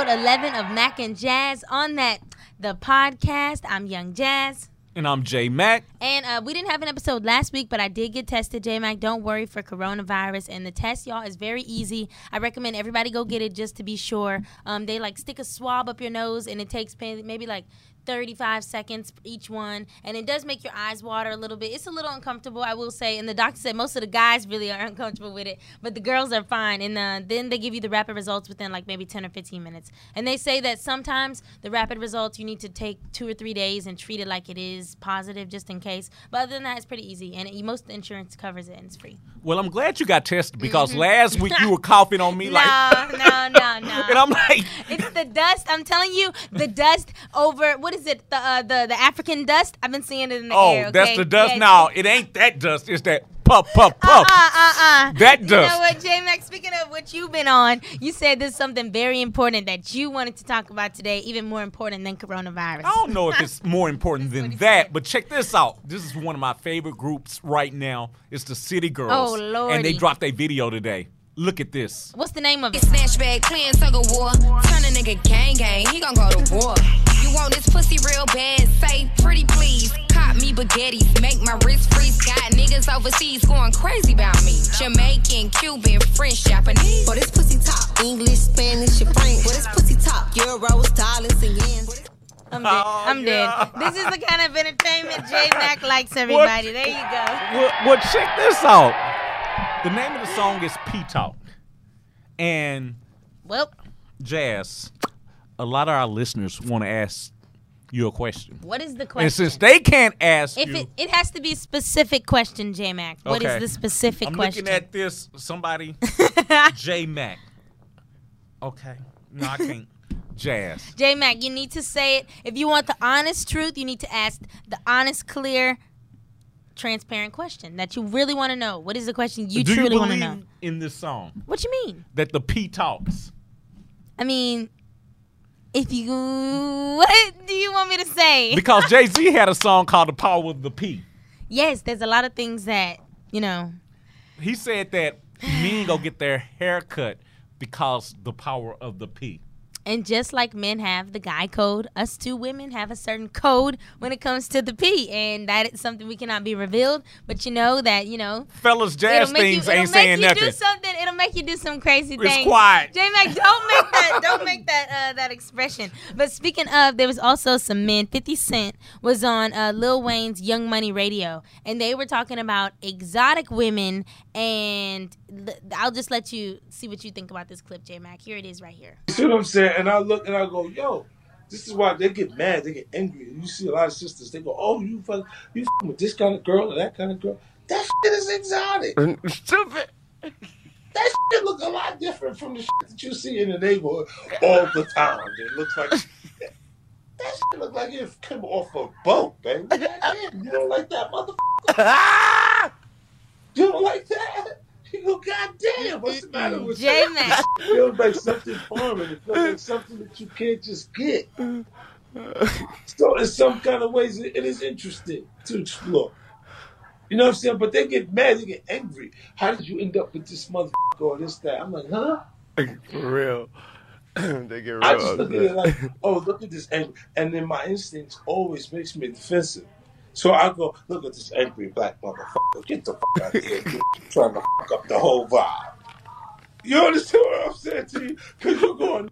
episode 11 of Mac and Jazz on that the podcast. I'm Young Jazz. And I'm J Mac. And we didn't have an episode last week, but I did get tested, J Mac. Don't worry for coronavirus. And the test, y'all, is very easy. I recommend everybody go get it just to be sure. They like stick a swab up your nose, and it takes maybe like 35 seconds each one, and it does make your eyes water a little bit. It's a little uncomfortable, I will say, and the doctor said most of the guys really are uncomfortable with it, but the girls are fine. And then they give you the rapid results within like maybe 10 or 15 minutes, and they say that sometimes the rapid results you need to take 2 or 3 days and treat it like it is positive just in case, but other than that it's pretty easy, and most insurance covers it and it's free. Well, I'm glad you got tested, because last week you were coughing on me like no and I'm like, it's the dust. I'm telling you, the dust over what is it? The African dust? I've been seeing it in the air. Okay? That's the dust? Yeah. No, it ain't that dust. It's that puff. That dust. You know what, J-Mac, speaking of what you've been on, you said there's something very important that you wanted to talk about today, even more important than coronavirus. I don't know if it's more important than that, but check this out. This is one of my favorite groups right now. It's the City Girls. Oh, Lord. And they dropped a video today. Look at this. What's the name of it? Snatchback, playing tug of war. Turn a nigga gang gang. He gonna go to war. You want this pussy real bad? Say pretty please. Cop me baguettes. Make my wrist freeze. Got niggas overseas going crazy about me. Jamaican, Cuban, French, Japanese. But this pussy talk English, Spanish, and French. But this pussy talk euros, dollars, and yen. I'm dead. Dead. This is the kind of entertainment J-Mac likes, everybody. There you go. Well, check this out. The name of the song is P-Talk. And, well, Jazz, a lot of our listeners want to ask you a question. What is the question? And since they can't ask if you. It has to be a specific question, J-Mac. Okay. What is the specific question? I'm looking at this. Somebody, J-Mac. Okay. No, I can't. Jazz. J-Mac, you need to say it. If you want the honest truth, you need to ask the honest, clear, transparent question that you really want to know. What is the question you truly want to know? In this song. What you mean? That the P talks. I mean, if you, what do you want me to say? Because Jay-Z had a song called The Power of the P. Yes, there's a lot of things that, you know. He said that men go get their hair cut because the power of the P. And just like men have the guy code, us two women have a certain code when it comes to the P. And that is something we cannot be revealed. But you know that, you know. Fellas, Jazz things ain't saying nothing. It'll make you do some crazy things. It's quiet. J-Mac, don't make that expression. But speaking of, there was also some men. 50 Cent was on Lil Wayne's Young Money Radio. And they were talking about exotic women. And I'll just let you see what you think about this clip, J-Mac. Here it is right here. You see what I'm saying? And I look and I go, yo, this is why they get mad, they get angry. And you see a lot of sisters, they go, oh, you fucking with this kind of girl or that kind of girl. That shit is exotic. Stupid. That shit look a lot different from the shit that you see in the neighborhood all the time. It looks like that shit look like it came off a boat, baby. You don't like that, motherfucker? You don't like that? You go, goddamn, what's the matter with J-Mac? It feels like something foreign. It feels like something that you can't just get. So in some kind of ways, it is interesting to explore. You know what I'm saying? But they get mad, they get angry. How did you end up with this motherfucker or this, that? I'm like, huh? For real. They get real. I just look at it like, oh, look at this angry. And then my instincts always makes me defensive. So I go, look at this angry black motherfucker. Get the fuck out of here. You're trying to fuck up the whole vibe. You understand what I'm saying to you? Because you're going.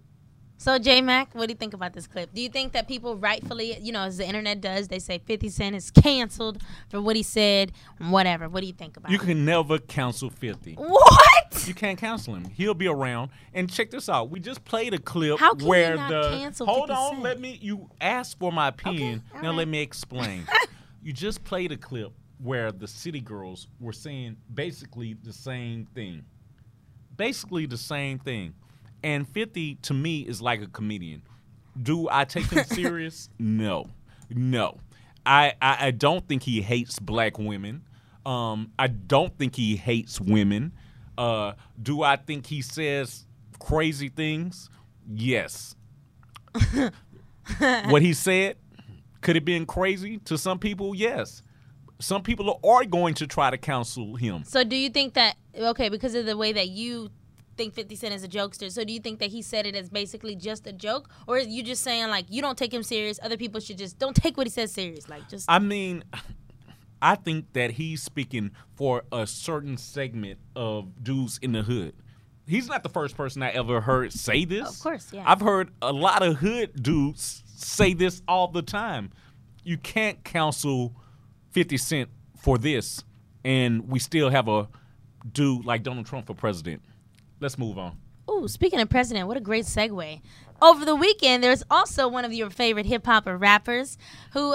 So, J-Mac, what do you think about this clip? Do you think that people rightfully, you know, as the internet does, they say 50 Cent is canceled for what he said, whatever. What do you think about it? You can never cancel 50. What? You can't cancel him. He'll be around. And check this out. We just played a clip where the. How can you not cancel 50 Cent? Hold on. Let me. You asked for my opinion. Okay, now let me explain. You just played a clip where the City Girls were saying basically the same thing. And 50, to me, is like a comedian. Do I take him serious? No. I don't think he hates black women. I don't think he hates women. Do I think he says crazy things? Yes. What he said? Could it been crazy to some people? Yes. Some people are going to try to counsel him. So do you think that, okay, because of the way that you think 50 Cent is a jokester. So do you think that he said it as basically just a joke? Or are you just saying, like, you don't take him serious? Other people should just don't take what he says serious. Like, just. I mean, I think that he's speaking for a certain segment of dudes in the hood. He's not the first person I ever heard say this. Of course, yeah. I've heard a lot of hood dudes say this all the time. You can't counsel 50 Cent for this, and we still have a dude like Donald Trump for president. Let's move on. Ooh, speaking of president, what a great segue. Over the weekend, there's also one of your favorite hip-hop or rappers who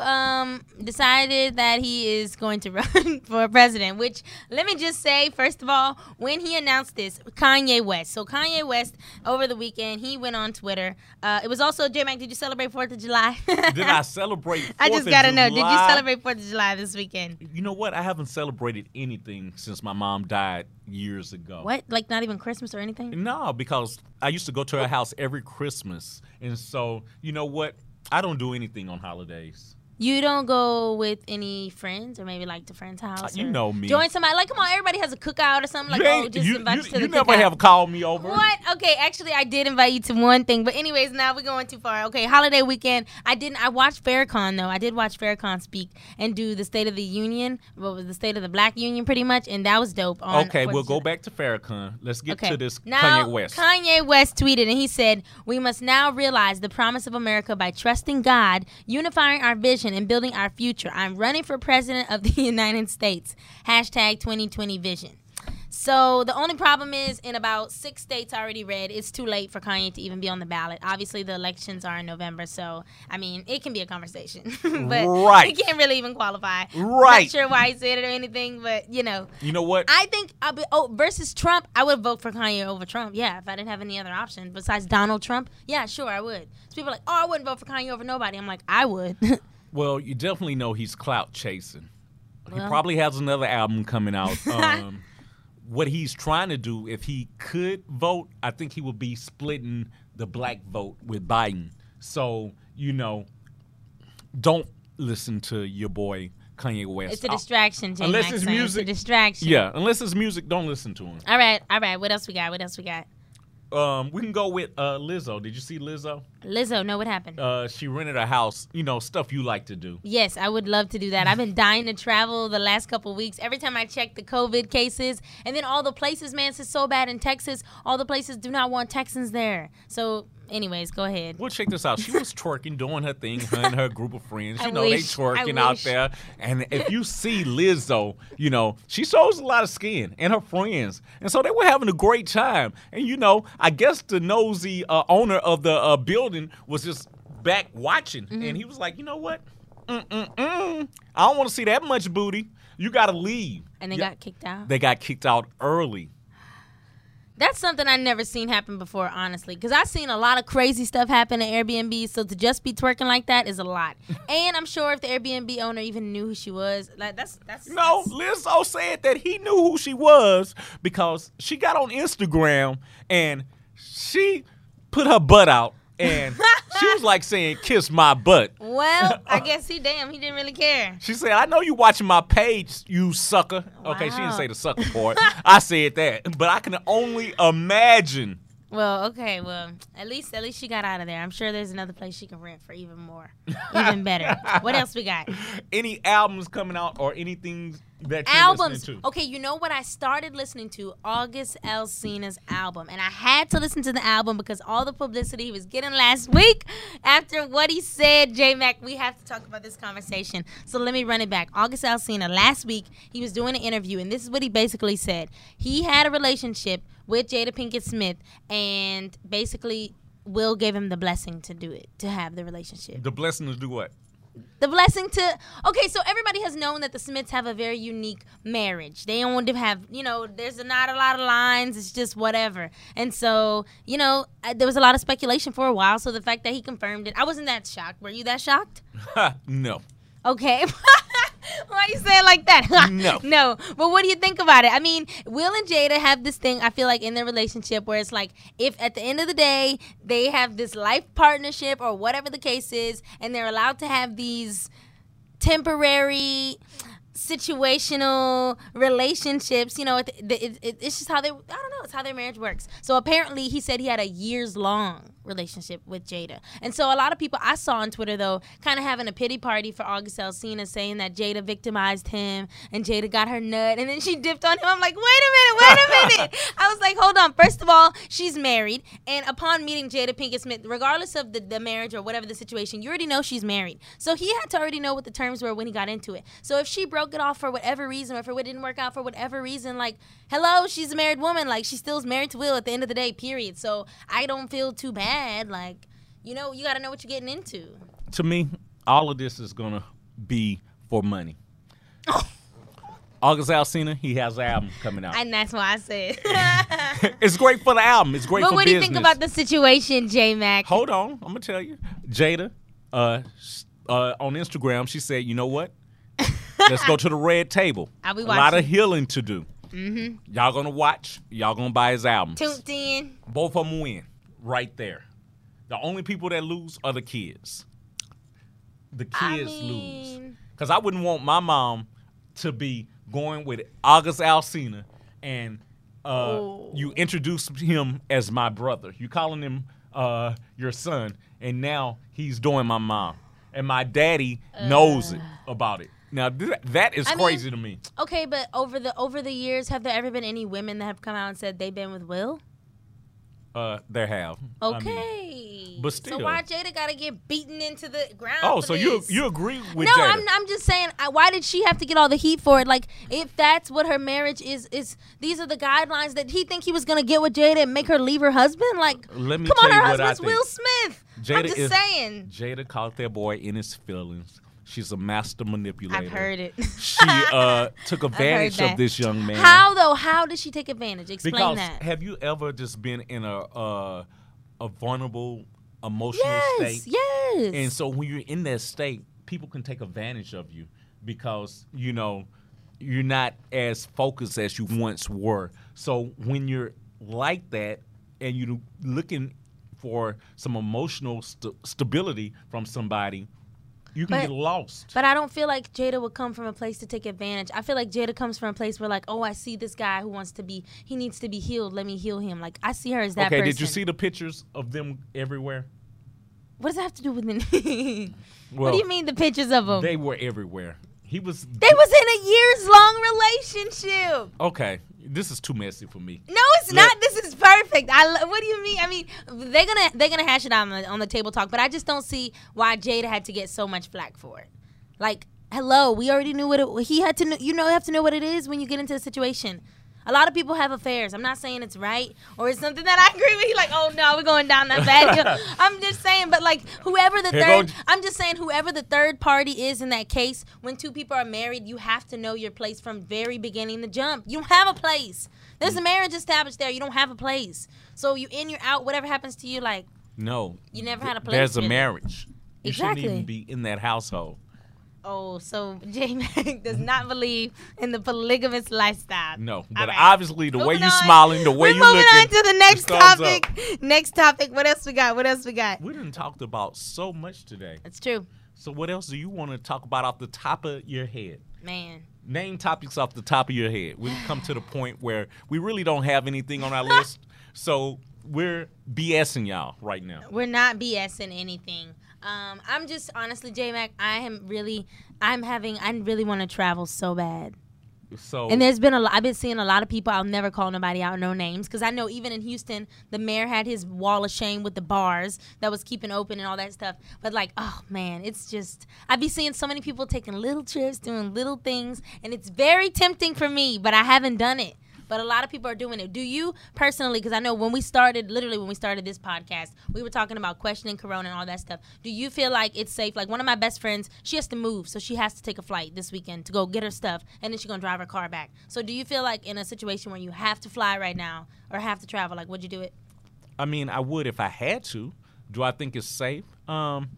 decided that he is going to run for president, which, let me just say, first of all, when he announced this, Kanye West. So Kanye West, over the weekend, he went on Twitter. It was also, J-Mac, did you celebrate 4th of July? Did I celebrate 4th of July? I just got to know, did you celebrate 4th of July this weekend? You know what? I haven't celebrated anything since my mom died years ago. What? Like not even Christmas or anything? No, because I used to go to her house every Christmas. And so, you know what? I don't do anything on holidays. You don't go with any friends or maybe like the friend's house? You know me. Join somebody. Like, come on, everybody has a cookout or something. Like, oh, just invite you to the cookout. You never have called me over. What? Okay, actually, I did invite you to one thing. But anyways, now we're going too far. Okay, holiday weekend. I watched Farrakhan, though. I did watch Farrakhan speak and do the State of the Union. What was the State of the Black Union, pretty much. And that was dope. Okay, we'll go back to Farrakhan. Let's get to this Kanye West. Kanye West tweeted, and he said, "We must now realize the promise of America by trusting God, unifying our vision, and building our future. I'm running for president of the United States. Hashtag 2020 vision." So the only problem is in about 6 states I already read, it's too late for Kanye to even be on the ballot. Obviously, the elections are in November, so, I mean, it can be a conversation. But right. He can't really even qualify. Right. Not sure why he said it or anything, but, you know. You know what? I think, versus Trump, I would vote for Kanye over Trump. Yeah, if I didn't have any other option besides Donald Trump, yeah, sure, I would. So people are like, oh, I wouldn't vote for Kanye over nobody. I'm like, I would. Well, you definitely know he's clout chasing. Well, he probably has another album coming out. What he's trying to do, if he could vote, I think he would be splitting the black vote with Biden. So, you know, don't listen to your boy Kanye West. It's a distraction, Jay. Unless it's music. It's a distraction. Yeah, unless it's music, don't listen to him. All right. What else we got? We can go with Lizzo. Did you see Lizzo? Lizzo, no, what happened? She rented a house, you know, stuff you like to do. Yes, I would love to do that. I've been dying to travel the last couple of weeks. Every time I check the COVID cases, and then all the places, man, it's so bad in Texas. All the places do not want Texans there. So, anyways, go ahead. Well, check this out. She was twerking, doing her thing, her and her group of friends. You know, they twerking out there. And if you see Lizzo, you know, she shows a lot of skin, and her friends. And so they were having a great time. And, you know, I guess the nosy owner of the building was just back watching. Mm-hmm. And he was like, you know what? I don't want to see that much booty. You got to leave. And they got kicked out? They got kicked out early. That's something I've never seen happen before, honestly, because I've seen a lot of crazy stuff happen at Airbnb, so to just be twerking like that is a lot. And I'm sure if the Airbnb owner even knew who she was, like that's no, Lizzo said that he knew who she was because she got on Instagram and she put her butt out. And she was like saying, "Kiss my butt." Well, I guess he didn't really care. She said, "I know you watching my page, you sucker." Wow. Okay, she didn't say the sucker part. I said that, but I can only imagine. Well, okay, at least she got out of there. I'm sure there's another place she can rent for even more, even better. What else we got? Any albums coming out or anything that you're listening to? Okay, you know what? I started listening to August Alsina's album, and I had to listen to the album because all the publicity he was getting last week after what he said, J-Mac, we have to talk about this conversation. So let me run it back. August Alsina, last week, he was doing an interview, and this is what he basically said. He had a relationship with Jada Pinkett Smith, and basically Will gave him the blessing to do it, to have the relationship. The blessing to do what? The blessing to, okay, so everybody has known that the Smiths have a very unique marriage. They don't have, you know, there's not a lot of lines. It's just whatever. And so, you know, there was a lot of speculation for a while, so the fact that he confirmed it, I wasn't that shocked. Were you that shocked? No. Okay. Why you say it like that? No. No. But what do you think about it? I mean, Will and Jada have this thing, I feel like, in their relationship where it's like if at the end of the day they have this life partnership or whatever the case is and they're allowed to have these temporary situational relationships, you know, it's just how they, I don't know, it's how their marriage works. So apparently he said he had a years-long relationship with Jada. And so a lot of people I saw on Twitter, though, kind of having a pity party for August Alsina, saying that Jada victimized him and Jada got her nut and then she dipped on him. I'm like, wait a minute. I was like, hold on. First of all, she's married. And upon meeting Jada Pinkett Smith, regardless of the marriage or whatever the situation, you already know she's married. So he had to already know what the terms were when he got into it. So if she broke it off for whatever reason, or if it didn't work out for whatever reason, like, hello, she's a married woman. Like, she still's married to Will at the end of the day, period. So I don't feel too bad. Like, you know, you got to know what you're getting into. To me, all of this is going to be for money. August Alsina, he has an album coming out. And that's why I said. It's great for the album. It's great for business. But what do you think about the situation, J-Mac? Hold on. I'm going to tell you. Jada, on Instagram, she said, you know what? Let's go to the red table. I'll be watching. A lot of healing to do. Mm-hmm. Y'all going to watch. Y'all going to buy his albums. Tuned in. Both of them win right there. The only people that lose are the kids. The kids lose. Because I wouldn't want my mom to be going with August Alsina and you introduce him as my brother. You calling him your son, and now he's doing my mom. And my daddy knows it about it. Now, that is crazy to me. Okay, but over the years, have there ever been any women that have come out and said they've been with Will? There have. Okay. But still. So why Jada got to get beaten into the ground? Oh, so you agree with Jada? No, I'm just saying, why did she have to get all the heat for it? Like, if that's what her marriage is these are the guidelines that he think he was going to get with Jada and make her leave her husband? Like, let me come on, her husband's Will Smith. I'm just saying. Jada caught that boy in his feelings. She's a master manipulator. I've heard it. She took advantage of this young man. How, though? How did she take advantage? Explain that. Have you ever just been in a vulnerable, emotional state? Yes. And so when you're in that state, people can take advantage of you because, you know, you're not as focused as you once were. So when you're like that and you're looking for some emotional stability from somebody, you can get lost. But I don't feel like Jada would come from a place to take advantage. I feel like Jada comes from a place where, like, oh, I see this guy who he needs to be healed. Let me heal him. Like, I see her as that person. Okay, did you see the pictures of them everywhere? What does that have to do with them? What do you mean the pictures of them? They were everywhere. They was in a years-long relationship. Okay. This is too messy for me. No, it's not. This is perfect. What do you mean? I mean, they're gonna hash it out on the table talk, but I just don't see why Jada had to get so much flack for it. Like, hello, we already knew you have to know what it is when you get into a situation. A lot of people have affairs. I'm not saying it's right or it's something that I agree with. You're like, oh, no, we're going down that bad hill. I'm just saying, but like whoever the third party is in that case, when two people are married, you have to know your place from very beginning to jump. You don't have a place. There's a marriage established there. You don't have a place. So you in, you're out, whatever happens to you, like. No. You never had a place. There's a marriage. You shouldn't even be in that household. Oh, so J-Mac does not believe in the polygamous lifestyle. No, but obviously the way you're smiling, the way you're looking. Moving on to the next topic. Next topic. What else we got? What else we got? We done talked about so much today. That's true. So what else do you want to talk about off the top of your head? Man. Name topics off the top of your head. We've come to the point where we really don't have anything on our list. So we're BSing y'all right now. We're not BSing anything. I'm just honestly, J-Mac, I really want to travel so bad. So, and there's been I've been seeing a lot of people. I'll never call nobody out, no names, because I know even in Houston, the mayor had his wall of shame with the bars that was keeping open and all that stuff. But like, oh man, it's just I be seeing so many people taking little trips, doing little things, and it's very tempting for me, but I haven't done it. But a lot of people are doing it. Do you personally, because I know when we started this podcast, we were talking about questioning Corona and all that stuff. Do you feel like it's safe? Like one of my best friends, she has to move, so she has to take a flight this weekend to go get her stuff, and then she's going to drive her car back. So do you feel like in a situation where you have to fly right now or have to travel, like would you do it? I mean, I would if I had to. Do I think it's safe? Not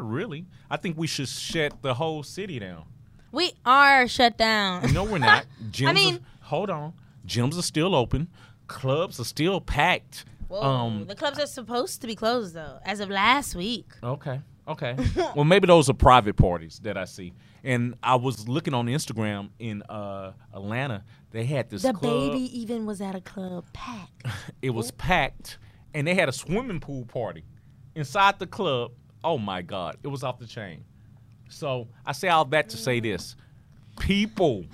really. I think we should shut the whole city down. We are shut down. No, we're not. Gyms hold on. Gyms are still open. Clubs are still packed. Whoa, the clubs are supposed to be closed, though, as of last week. Okay. Okay. Well, maybe those are private parties that I see. And I was looking on Instagram in Atlanta. They had this club. The baby even was at a club packed. It was packed. And they had a swimming pool party inside the club. Oh, my God. It was off the chain. So I say all that to say this. People,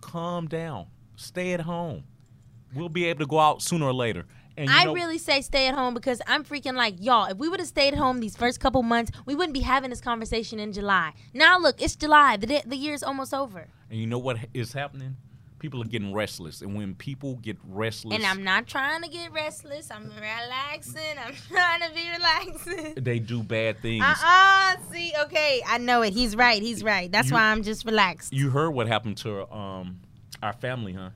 calm down. Stay at home. We'll be able to go out sooner or later. And I really say stay at home because I'm freaking like, y'all, if we would have stayed at home these first couple months, we wouldn't be having this conversation in July. Now, look, it's July. The year's almost over. And you know what is happening? People are getting restless. And when people get restless. And I'm not trying to get restless. I'm relaxing. I'm trying to be relaxing. They do bad things. See, okay. I know it. He's right. He's right. That's why I'm just relaxed. You heard what happened to our family, huh?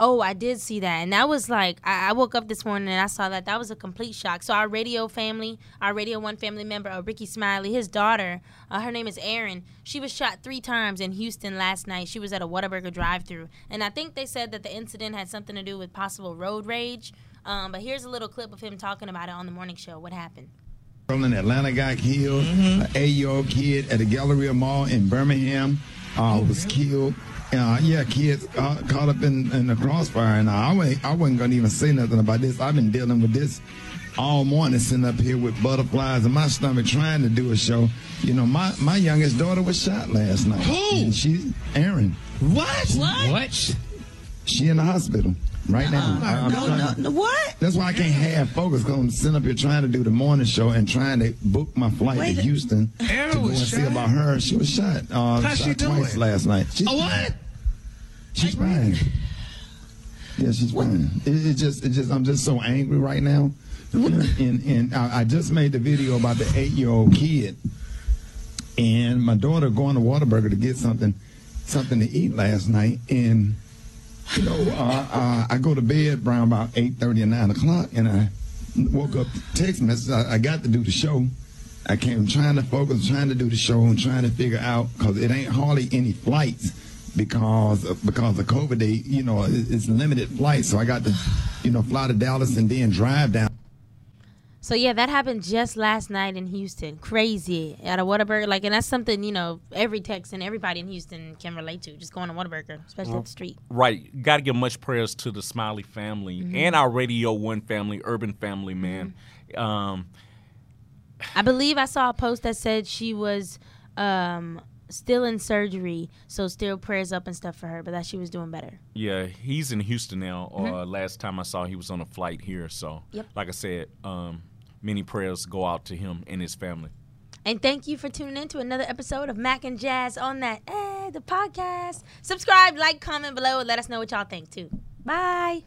Oh, I did see that. And that was like, I woke up this morning and I saw that. That was a complete shock. So our radio family, our Radio One family member, Ricky Smiley, his daughter, her name is Erin. She was shot 3 times in Houston last night. She was at a Whataburger drive-thru. And I think they said that the incident had something to do with possible road rage. But here's a little clip of him talking about it on the morning show. What happened? An Atlanta guy killed. An 8-year-old kid at the Galleria Mall in Birmingham was killed. Kids caught up in the crossfire, and I wasn't gonna even say nothing about this. I've been dealing with this all morning, sitting up here with butterflies in my stomach, trying to do a show. You know, my youngest daughter was shot last night. Who? And she's Erin. What? She in the hospital right now. What? That's why I can't have focus, because I'm sitting up here trying to do the morning show and trying to book my flight to Houston to go and see about her. She was shot. How's she doing? Twice last night. What? She's fine. Yeah, she's fine. It just. I'm just so angry right now. And I just made the video about the 8-year-old kid and my daughter going to Whataburger to get something to eat last night. And you know, I go to bed around about 8:30 or 9 o'clock, and I woke up to text message. I got to do the show. I'm trying to focus, trying to do the show, and trying to figure out, because it ain't hardly any flights because of COVID. They, you know, it's limited flights, so I got to, you know, fly to Dallas and then drive down. So, yeah, that happened just last night in Houston. Crazy. At a Whataburger. Like, and that's something, you know, every Texan, everybody in Houston can relate to, just going to Whataburger, especially up the street. Right. Got to give much prayers to the Smiley family and our Radio One family, Urban family, man. Mm-hmm. I believe I saw a post that said she was still in surgery, so still prayers up and stuff for her, but that she was doing better. Yeah, he's in Houston now. Last time I saw, he was on a flight here. So, like I said, many prayers go out to him and his family. And thank you for tuning in to another episode of Mac and Jazz on that, the podcast. Subscribe, like, comment below, and let us know what y'all think, too. Bye.